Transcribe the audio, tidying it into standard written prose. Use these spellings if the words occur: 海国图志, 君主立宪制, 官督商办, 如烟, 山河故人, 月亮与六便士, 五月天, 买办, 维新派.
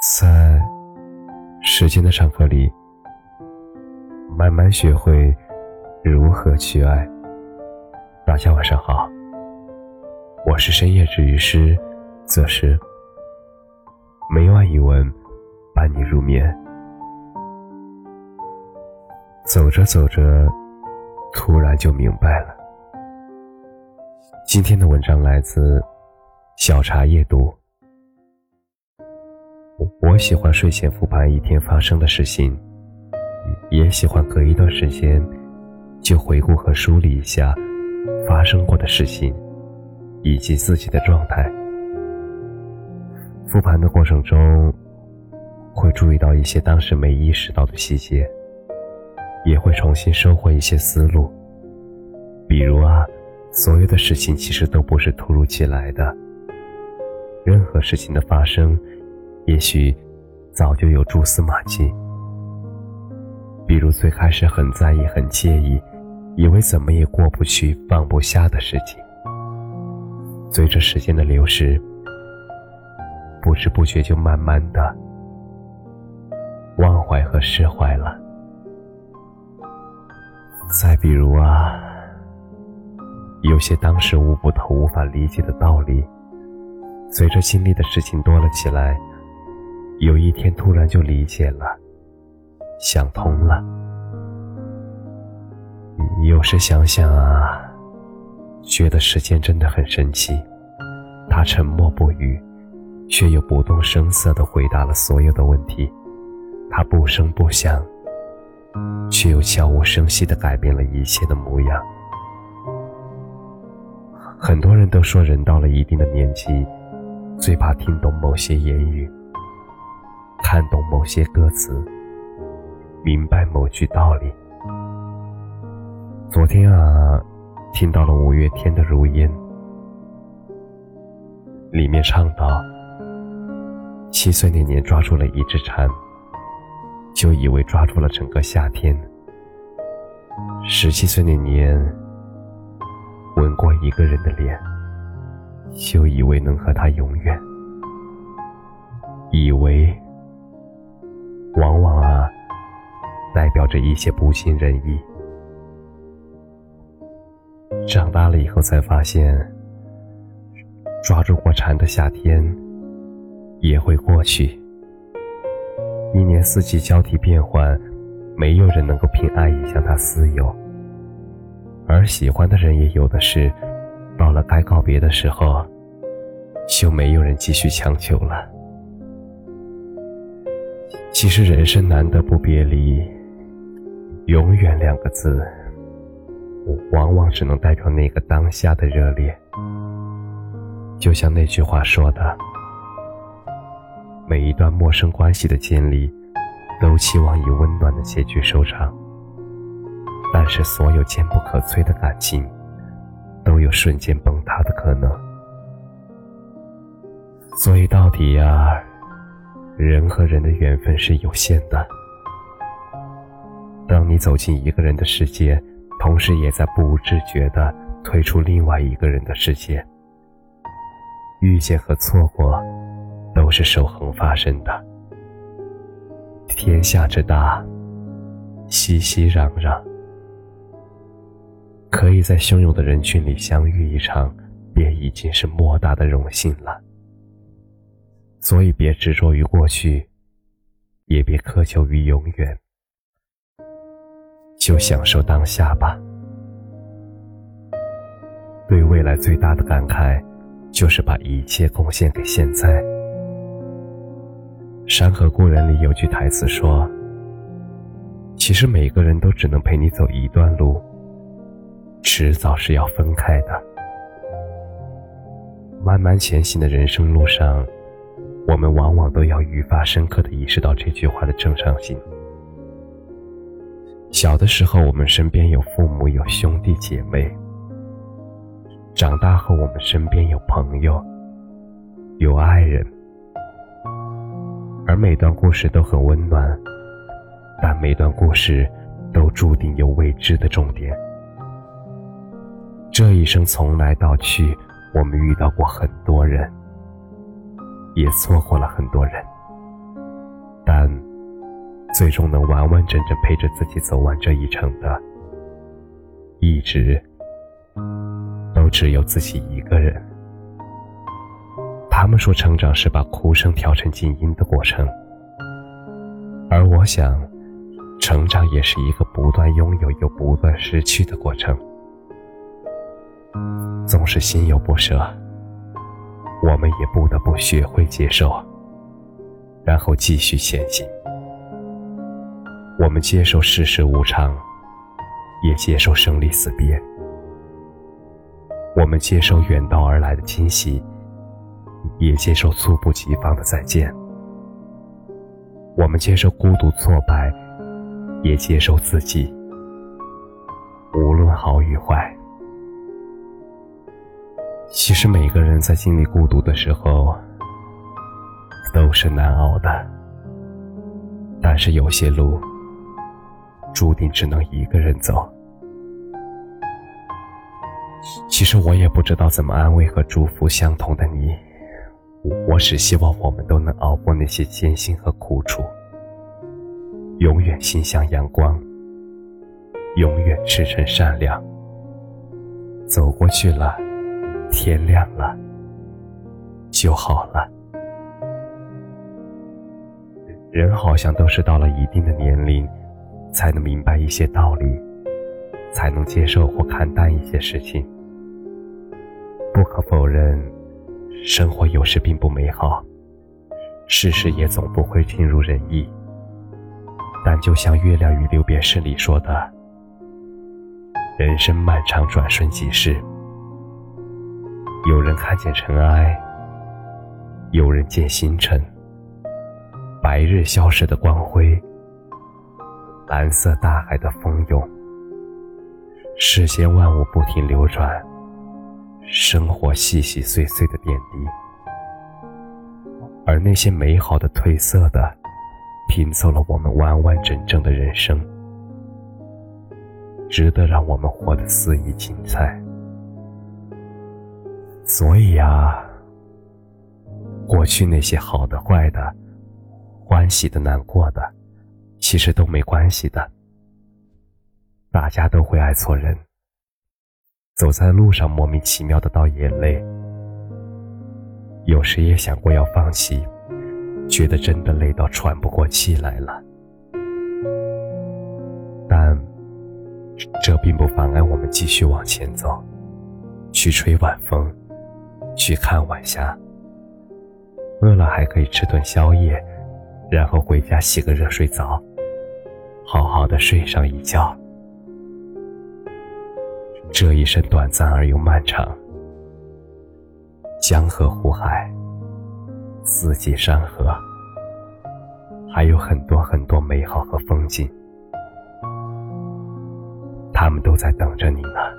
在时间的长河里，慢慢学会如何去爱。大家晚上好，我是深夜治愈师则是每晚一文伴你入眠。走着走着，突然就明白了。今天的文章来自小茶夜读。我喜欢睡前复盘一天发生的事情，也喜欢隔一段时间就回顾和梳理一下发生过的事情以及自己的状态。复盘的过程中，会注意到一些当时没意识到的细节，也会重新收获一些思路。比如所有的事情其实都不是突如其来的，任何事情的发生也许早就有蛛丝马迹。比如最开始很在意很介意，以为怎么也过不去放不下的事情，随着时间的流逝，不知不觉就慢慢的忘怀和释怀了。再比如有些当时悟不透无法理解的道理，随着经历的事情多了起来，有一天突然就理解了，想通了。有时想想觉得时间真的很神奇，它沉默不语，却又不动声色地回答了所有的问题。它不声不响，却又悄无声息地改变了一切的模样。很多人都说，人到了一定的年纪，最怕听懂某些言语，看懂某些歌词，明白某句道理。昨天听到了五月天的《如烟》，里面唱到，7岁那年抓住了一只蝉，就以为抓住了整个夏天。17岁那年吻过一个人的脸，就以为能和他永远。以为往往代表着一些不尽人意。长大了以后才发现，抓住过蝉的夏天也会过去。一年四季交替变换，没有人能够凭爱意向他私有，而喜欢的人也有的是，到了该告别的时候，就没有人继续强求了。其实人生难得不别离，永远2个字，往往只能代表那个当下的热烈。就像那句话说的，每一段陌生关系的建立，都期望以温暖的结局收场。但是所有坚不可摧的感情，都有瞬间崩塌的可能。所以到底人和人的缘分是有限的。当你走进一个人的世界，同时也在不知觉地退出另外一个人的世界。遇见和错过都是守恒发生的。天下之大，熙熙攘攘，可以在汹涌的人群里相遇一场，便已经是莫大的荣幸了。所以别执着于过去，也别苛求于永远，就享受当下吧。对未来最大的感慨，就是把一切贡献给现在。山河故人里有句台词说，其实每个人都只能陪你走一段路，迟早是要分开的。慢慢前行的人生路上，我们往往都要愈发深刻地意识到这句话的正常性。小的时候，我们身边有父母，有兄弟姐妹；长大后，我们身边有朋友，有爱人。而每段故事都很温暖，但每段故事都注定有未知的终点。这一生从来到去，我们遇到过很多人，也错过了很多人，最终能完完整整陪着自己走完这一程的，一直都只有自己一个人。他们说成长是把哭声调成静音的过程，而我想成长也是一个不断拥有又不断失去的过程，总是心有不舍，我们也不得不学会接受，然后继续前行。我们接受世事无常，也接受生离死别，我们接受远道而来的惊喜，也接受猝不及防的再见，我们接受孤独挫败，也接受自己，无论好与坏。其实每个人在经历孤独的时候都是难熬的，但是有些路注定只能一个人走。其实我也不知道怎么安慰和祝福相同的你，我只希望我们都能熬过那些艰辛和苦楚，永远心向阳光，永远赤诚善良。走过去了，天亮了就好了。人好像都是到了一定的年龄才能明白一些道理，才能接受或看淡一些事情。不可否认，生活有时并不美好，事事也总不会尽如人意，但就像《月亮与六便士》里说的，人生漫长，转瞬即逝。有人看见尘埃，有人见星辰，白日消逝的光辉，蓝色大海的蜂涌，世间万物不停流转，生活细细碎碎的点滴。而那些美好的、褪色的，拼凑了我们完完整整的人生，值得让我们活得肆意精彩。所以啊，过去那些好的、坏的、欢喜的、难过的，其实都没关系的。大家都会爱错人，走在路上莫名其妙的到眼泪，有时也想过要放弃，觉得真的累到喘不过气来了，但这并不妨碍我们继续往前走，去吹晚风，去看晚霞，饿了还可以吃顿宵夜，然后回家洗个热水澡，好好的睡上一觉。这一生短暂而又漫长，江河湖海，四季山河，还有很多很多美好和风景，他们都在等着你呢。